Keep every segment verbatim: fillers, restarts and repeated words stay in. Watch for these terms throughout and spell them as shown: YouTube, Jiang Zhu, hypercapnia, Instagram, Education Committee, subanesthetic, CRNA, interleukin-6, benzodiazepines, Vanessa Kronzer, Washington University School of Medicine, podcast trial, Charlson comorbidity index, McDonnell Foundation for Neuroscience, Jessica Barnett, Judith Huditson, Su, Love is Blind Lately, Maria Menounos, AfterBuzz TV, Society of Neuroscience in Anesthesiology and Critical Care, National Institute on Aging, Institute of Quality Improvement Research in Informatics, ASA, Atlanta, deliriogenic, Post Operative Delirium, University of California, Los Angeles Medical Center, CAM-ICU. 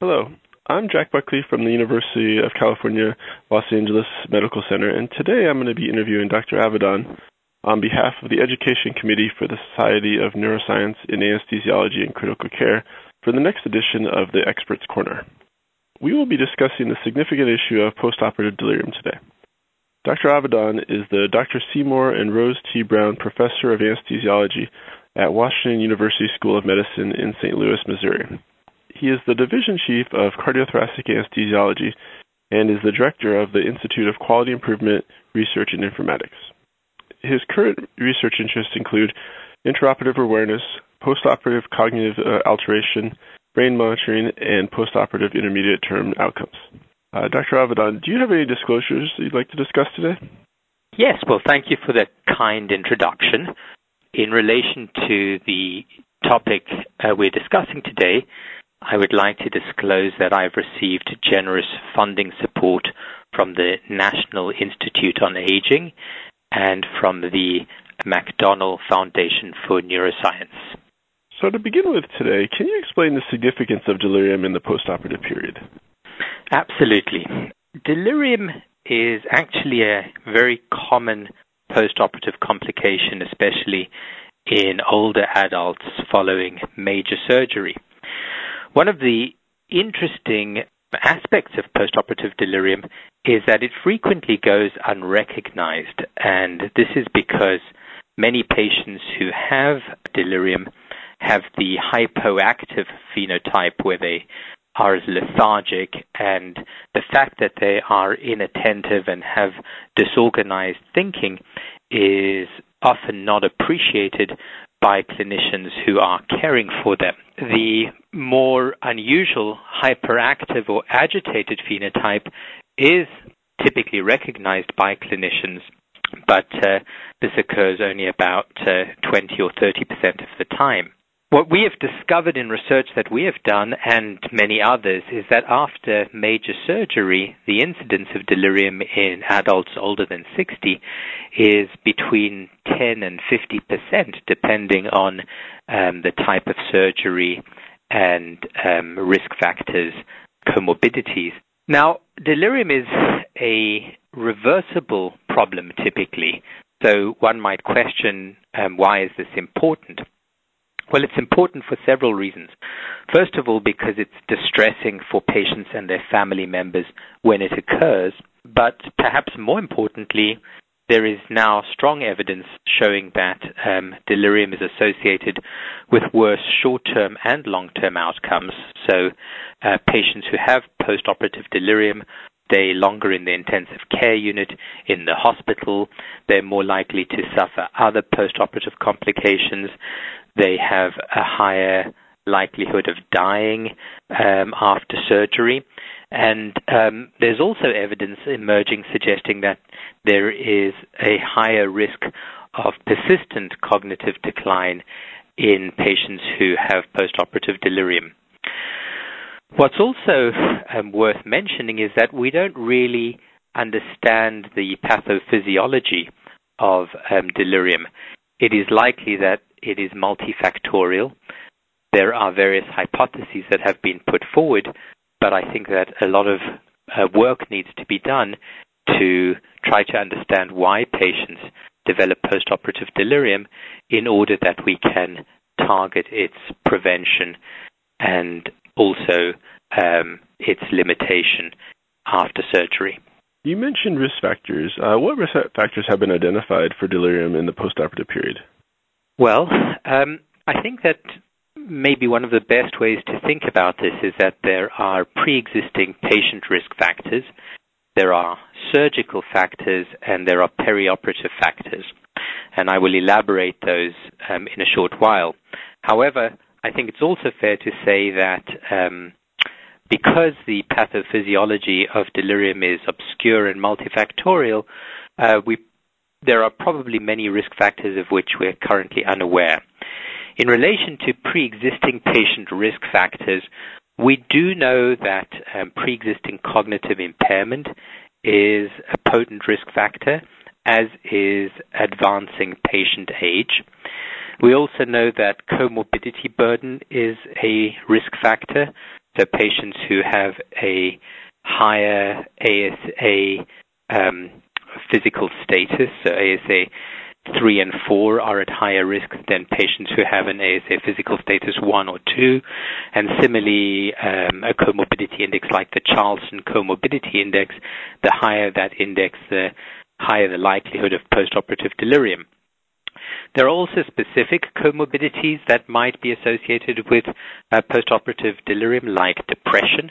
Hello, I'm Jack Buckley from the University of California, Los Angeles Medical Center, and today I'm going to be interviewing Doctor Avidan on behalf of the Education Committee for the Society of Neuroscience in Anesthesiology and Critical Care for the next edition of the Experts Corner. We will be discussing the significant issue of postoperative delirium today. Doctor Avidan is the Doctor Seymour and Rose T. Brown Professor of Anesthesiology at Washington University School of Medicine in Saint Louis, Missouri. He is the Division Chief of Cardiothoracic Anesthesiology and is the Director of the Institute of Quality Improvement Research in Informatics. His current research interests include intraoperative awareness, postoperative cognitive uh, alteration, brain monitoring, and postoperative intermediate-term outcomes. Uh, Doctor Avidan, do you have any disclosures that you'd like to discuss today? Yes. Well, thank you for that kind introduction. In relation to the topic uh, we're discussing today, I would like to disclose that I've received generous funding support from the National Institute on Aging and from the McDonnell Foundation for Neuroscience. So to begin with today, can you explain the significance of delirium in the postoperative period? Absolutely. Delirium is actually a very common postoperative complication, especially in older adults following major surgery. One of the interesting aspects of postoperative delirium is that it frequently goes unrecognized, and this is because many patients who have delirium have the hypoactive phenotype where they are lethargic, and the fact that they are inattentive and have disorganized thinking is often not appreciated by clinicians who are caring for them. The more unusual hyperactive or agitated phenotype is typically recognized by clinicians, but uh, this occurs only about uh, twenty or thirty percent of the time. What we have discovered in research that we have done, and many others, is that after major surgery, the incidence of delirium in adults older than sixty is between ten and fifty percent, depending on um, the type of surgery and um, risk factors, comorbidities. Now, delirium is a reversible problem typically, so one might question um, why is this important? Well, it's important for several reasons. First of all, because it's distressing for patients and their family members when it occurs. But perhaps more importantly, there is now strong evidence showing that um, delirium is associated with worse short-term and long-term outcomes. So uh, patients who have postoperative delirium stay longer in the intensive care unit, in the hospital. They're more likely to suffer other postoperative complications. They have a higher likelihood of dying um, after surgery. And um, there's also evidence emerging suggesting that there is a higher risk of persistent cognitive decline in patients who have postoperative delirium. What's also um, worth mentioning is that we don't really understand the pathophysiology of um, delirium. It is likely that it is multifactorial. There are various hypotheses that have been put forward, but I think that a lot of uh, work needs to be done to try to understand why patients develop postoperative delirium in order that we can target its prevention and also um, its limitation after surgery. You mentioned risk factors. Uh, what risk factors have been identified for delirium in the postoperative period? Well, um, I think that maybe one of the best ways to think about this is that there are pre-existing patient risk factors, there are surgical factors, and there are perioperative factors. And I will elaborate those um, in a short while. However, I think it's also fair to say that um, because the pathophysiology of delirium is obscure and multifactorial, uh, we, there are probably many risk factors of which we're currently unaware. In relation to pre-existing patient risk factors, we do know that um, pre-existing cognitive impairment is a potent risk factor, as is advancing patient age. We also know that comorbidity burden is a risk factor, the patients who have a higher A S A um, physical status, so A S A three and four are at higher risk than patients who have an A S A physical status one or two. And similarly, um, a comorbidity index like the Charlson comorbidity index, the higher that index, the higher the likelihood of post-operative delirium. There are also specific comorbidities that might be associated with uh, post-operative delirium, like depression.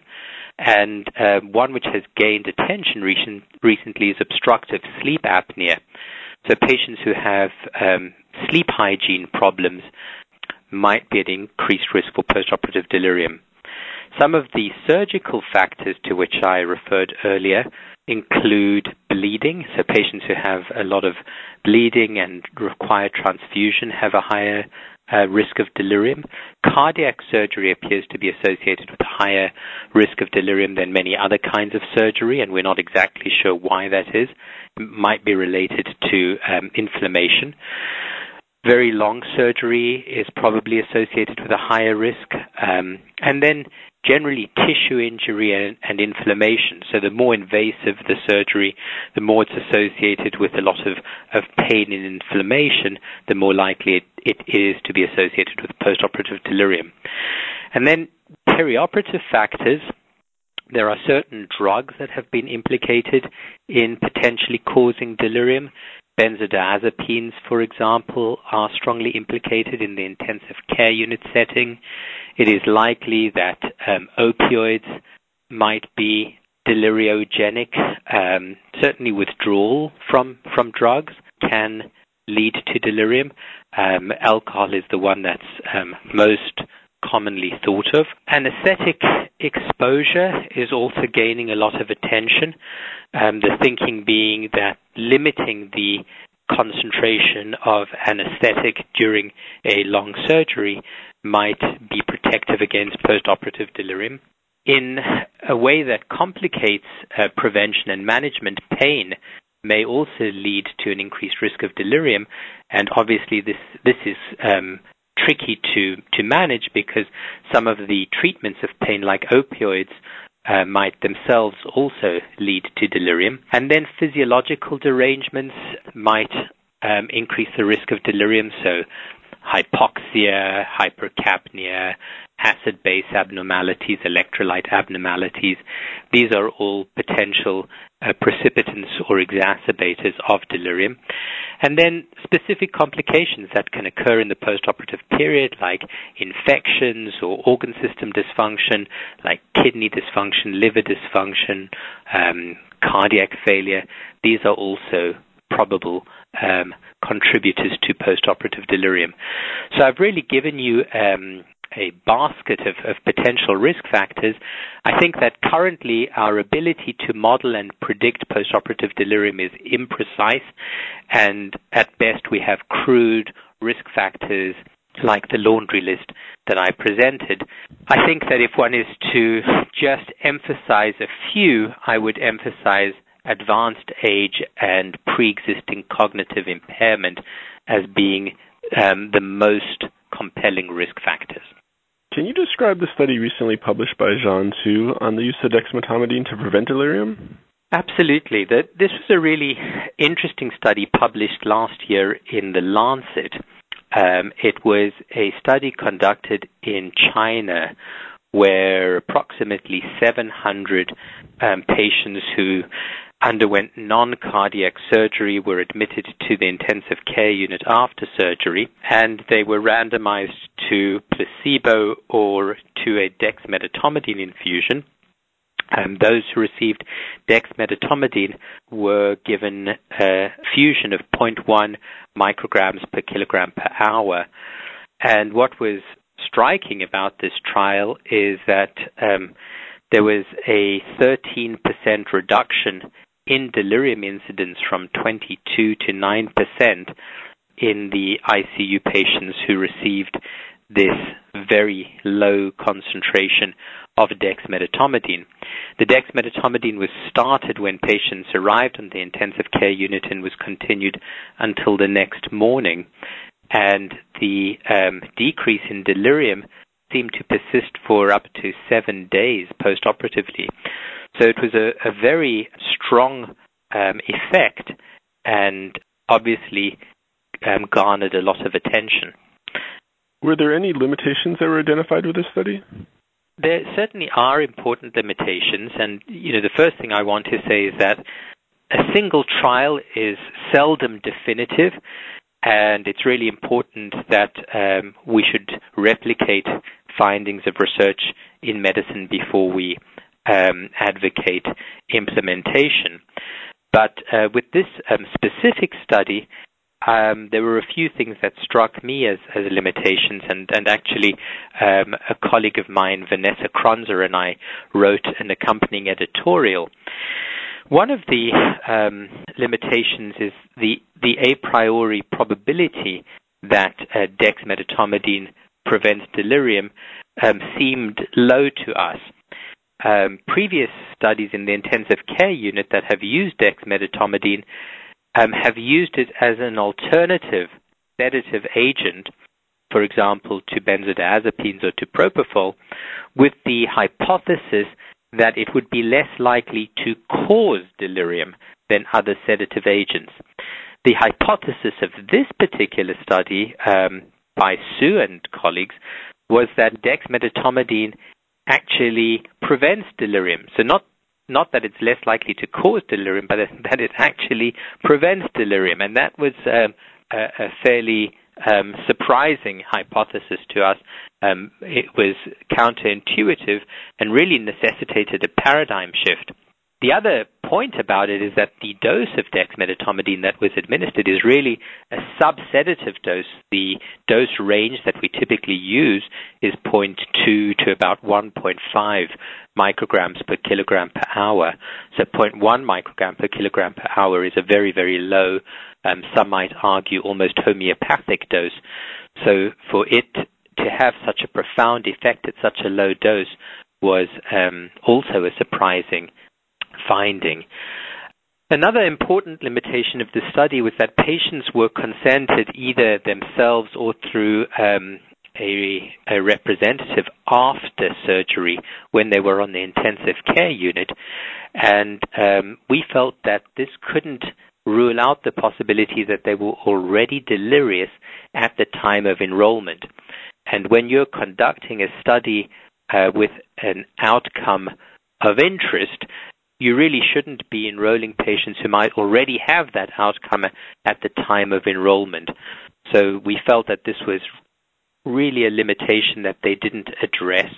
And uh, one which has gained attention recent, recently is obstructive sleep apnea. So patients who have um, sleep hygiene problems might be at increased risk for post-operative delirium. Some of the surgical factors to which I referred earlier include bleeding. So patients who have a lot of bleeding and require transfusion have a higher uh, risk of delirium. Cardiac surgery appears to be associated with a higher risk of delirium than many other kinds of surgery, and we're not exactly sure why that is. It might be related to um, inflammation. Very long surgery is probably associated with a higher risk. Um, and then generally tissue injury and, and inflammation. So the more invasive the surgery, the more it's associated with a lot of, of pain and inflammation, the more likely it, it is to be associated with post-operative delirium. And then perioperative factors. There are certain drugs that have been implicated in potentially causing delirium. Benzodiazepines, for example, are strongly implicated in the intensive care unit setting. It is likely that um, opioids might be deliriogenic. Um, certainly withdrawal from, from drugs can lead to delirium. Um, alcohol is the one that's um, most commonly thought of. Anesthetic exposure is also gaining a lot of attention, um, the thinking being that limiting the concentration of anesthetic during a long surgery might be protective against post-operative delirium. In a way that complicates uh, prevention and management, pain may also lead to an increased risk of delirium, and obviously this, this is um, tricky to, to manage because some of the treatments of pain, like opioids, uh, might themselves also lead to delirium. And then physiological derangements might um, increase the risk of delirium, so hypoxia, hypercapnia, acid base abnormalities, electrolyte abnormalities. These are all potential uh, precipitants or exacerbators of delirium. And then specific complications that can occur in the post-operative period, like infections or organ system dysfunction, like kidney dysfunction, liver dysfunction, um, cardiac failure. These are also probable um, contributors to post-operative delirium. So I've really given you um, a basket of, of potential risk factors. I think that currently our ability to model and predict post-operative delirium is imprecise, and at best we have crude risk factors like the laundry list that I presented. I think that if one is to just emphasize a few, I would emphasize advanced age and pre-existing cognitive impairment as being um, the most compelling risk factors. Can you describe the study recently published by Jiang Zhu on the use of dexmedetomidine to prevent delirium? Absolutely. The, this was a really interesting study published last year in The Lancet. Um, it was a study conducted in China where approximately seven hundred um, patients who underwent non-cardiac surgery were admitted to the intensive care unit after surgery, and they were randomized to placebo or to a dexmedetomidine infusion. Um, those who received dexmedetomidine were given a infusion of zero point one micrograms per kilogram per hour. And what was striking about this trial is that um, there was a thirteen percent reduction in delirium incidence from twenty-two to nine percent in the I C U patients who received this very low concentration of dexmedetomidine. The dexmedetomidine was started when patients arrived on the intensive care unit and was continued until the next morning. And the um, decrease in delirium seemed to persist for up to seven days post-operatively. So it was a, a very strong um, effect and obviously um, garnered a lot of attention. Were there any limitations that were identified with this study? There certainly are important limitations, and you know the first thing I want to say is that a single trial is seldom definitive, and it's really important that um, we should replicate findings of research in medicine before we um, advocate implementation. But uh, with this um, specific study, Um, there were a few things that struck me as, as limitations, and, and actually um, a colleague of mine, Vanessa Kronzer, and I wrote an accompanying editorial. One of the um, limitations is the, the a priori probability that uh, dexmedetomidine prevents delirium um, seemed low to us. Um, previous studies in the intensive care unit that have used dexmedetomidine Um, have used it as an alternative sedative agent, for example, to benzodiazepines or to propofol, with the hypothesis that it would be less likely to cause delirium than other sedative agents. The hypothesis of this particular study um, by Su and colleagues was that dexmedetomidine actually prevents delirium, so not Not that it's less likely to cause delirium, but that it actually prevents delirium. And that was um, a, a fairly um, surprising hypothesis to us. Um, it was counterintuitive and really necessitated a paradigm shift. The other point about it is that the dose of dexmedetomidine that was administered is really a subsedative dose. The dose range that we typically use is zero point two to about one point five micrograms per kilogram per hour. So zero point one microgram per kilogram per hour is a very, very low, um, some might argue almost homeopathic dose. So for it to have such a profound effect at such a low dose was um, also a surprising finding. Another important limitation of the study was that patients were consented either themselves or through um, a, a representative after surgery when they were on the intensive care unit, and um, we felt that this couldn't rule out the possibility that they were already delirious at the time of enrollment. And when you're conducting a study uh, with an outcome of interest, you really shouldn't be enrolling patients who might already have that outcome at the time of enrollment. So we felt that this was really a limitation that they didn't address,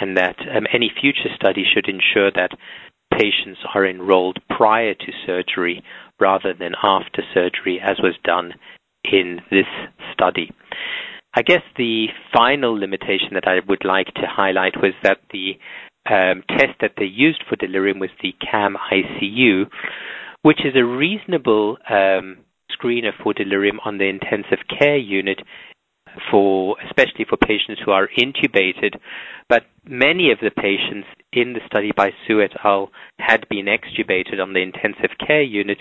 and that um, any future study should ensure that patients are enrolled prior to surgery rather than after surgery, as was done in this study. I guess the final limitation that I would like to highlight was that the Um, test that they used for delirium was the C A M I C U, which is a reasonable um, screener for delirium on the intensive care unit, for especially for patients who are intubated. But many of the patients in the study by Su et al. Had been extubated on the intensive care unit,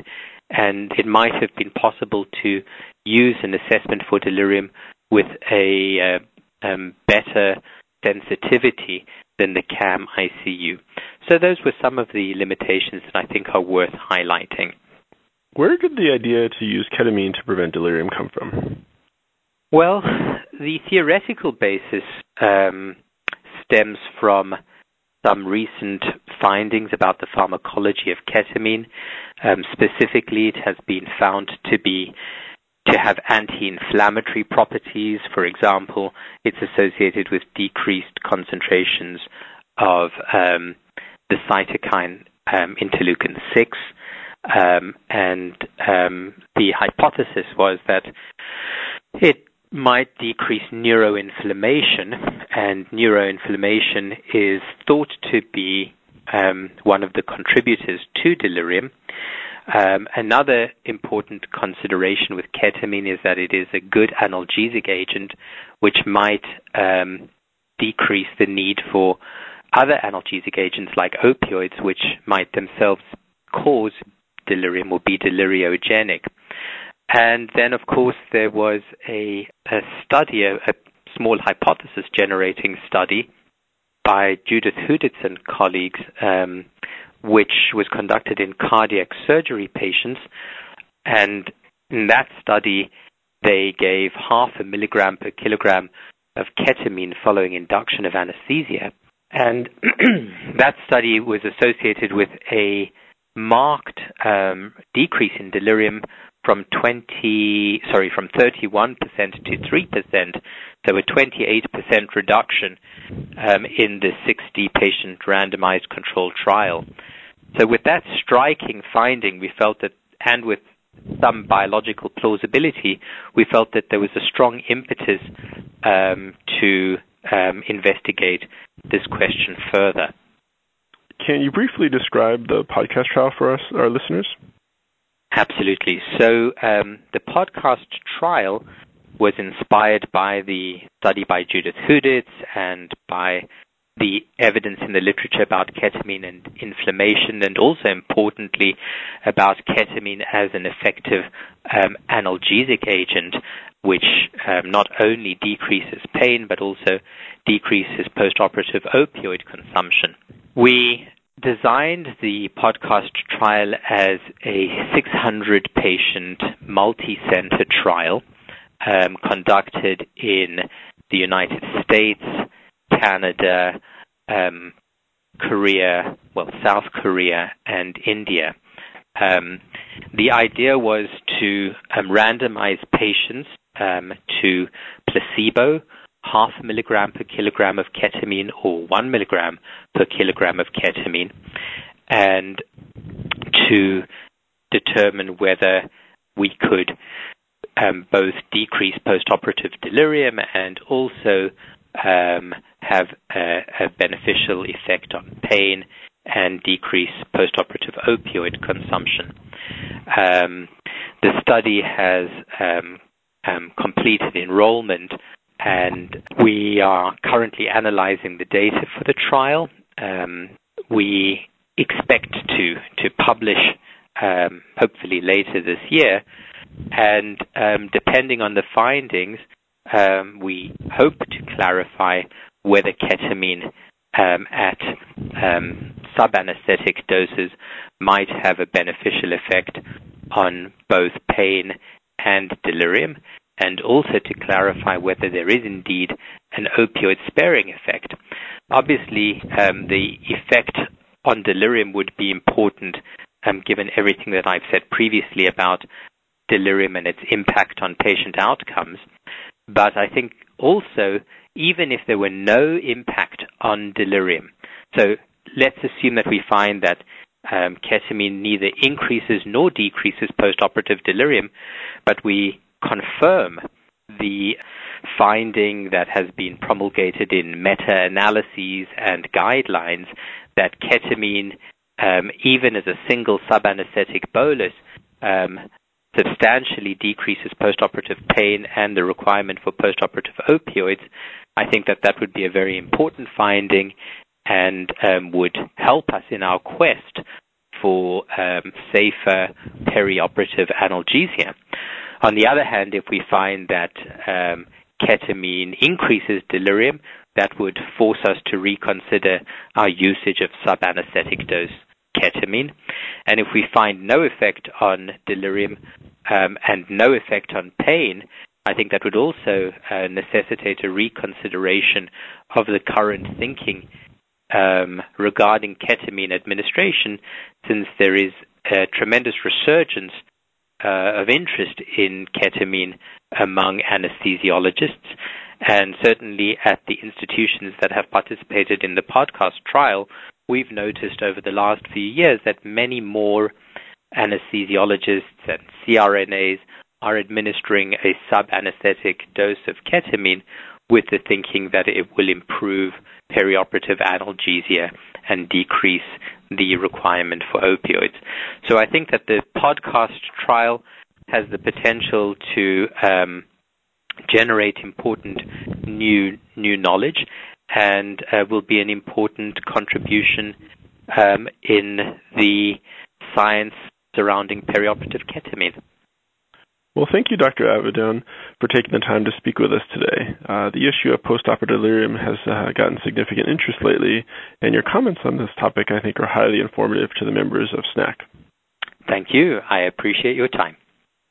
and it might have been possible to use an assessment for delirium with a uh, um, better sensitivity than the C A M I C U. So those were some of the limitations that I think are worth highlighting. Where did the idea to use ketamine to prevent delirium come from? Well, the theoretical basis um, stems from some recent findings about the pharmacology of ketamine. Um, specifically, it has been found to be to have anti-inflammatory properties. For example, it's associated with decreased concentrations of um, the cytokine um, interleukin six. Um, and um, the hypothesis was that it might decrease neuroinflammation, and neuroinflammation is thought to be um, one of the contributors to delirium. Um, another important consideration with ketamine is that it is a good analgesic agent, which might um, decrease the need for other analgesic agents like opioids, which might themselves cause delirium or be deliriogenic. And then, of course, there was a, a study, a, a small hypothesis-generating study by Judith Huditson colleagues, um, which was conducted in cardiac surgery patients. And in that study, they gave half a milligram per kilogram of ketamine following induction of anesthesia. And that study was associated with a marked um, decrease in delirium from twenty, sorry, from thirty-one percent to three percent, so a twenty-eight percent reduction um, in the sixty-patient randomized controlled trial. So with that striking finding, we felt that, and with some biological plausibility, we felt that there was a strong impetus um, to um, investigate this question further. Can you briefly describe the podcast trial for us, our listeners? Absolutely. So um, the podcast trial was inspired by the study by Judith Huditz and by the evidence in the literature about ketamine and inflammation, and also importantly about ketamine as an effective um, analgesic agent, which um, not only decreases pain but also decreases post-operative opioid consumption. We designed the podcast trial as a six hundred patient multi-center trial um, conducted in the United States, Canada, um, Korea, well, South Korea, and India. Um, the idea was to um, randomize patients um, to placebo, half a milligram per kilogram of ketamine or one milligram per kilogram of ketamine, and to determine whether we could um, both decrease post-operative delirium and also um, have a, a beneficial effect on pain and decrease post-operative opioid consumption. Um, the study has um, um, completed enrollment, and we are currently analyzing the data for the trial. Um, we expect to to publish, um, hopefully later this year, and um, depending on the findings, um, we hope to clarify whether ketamine um, at um, sub-anesthetic doses might have a beneficial effect on both pain and delirium, and also to clarify whether there is indeed an opioid-sparing effect. Obviously, um, the effect on delirium would be important, um, given everything that I've said previously about delirium and its impact on patient outcomes. But I think also, even if there were no impact on delirium, so let's assume that we find that um, ketamine neither increases nor decreases post-operative delirium, but we confirm the finding that has been promulgated in meta-analyses and guidelines that ketamine, um, even as a single subanesthetic bolus, um, substantially decreases postoperative pain and the requirement for postoperative opioids. I think that that would be a very important finding and um, would help us in our quest for um, safer perioperative analgesia. On the other hand, if we find that um, ketamine increases delirium, that would force us to reconsider our usage of subanesthetic dose ketamine. And if we find no effect on delirium um, and no effect on pain, I think that would also uh, necessitate a reconsideration of the current thinking um, regarding ketamine administration, since there is a tremendous resurgence Uh, of interest in ketamine among anesthesiologists, and certainly at the institutions that have participated in the podcast trial, we've noticed over the last few years that many more anesthesiologists and C R N As are administering a sub-anesthetic dose of ketamine with the thinking that it will improve perioperative analgesia and decrease the requirement for opioids. So I think that the podcast trial has the potential to um, generate important new new knowledge, and uh, will be an important contribution um, in the science surrounding perioperative ketamine. Well, thank you, Doctor Avidan, for taking the time to speak with us today. Uh, the issue of post-operative delirium has uh, gotten significant interest lately, and your comments on this topic, I think, are highly informative to the members of SNACC. Thank you. I appreciate your time.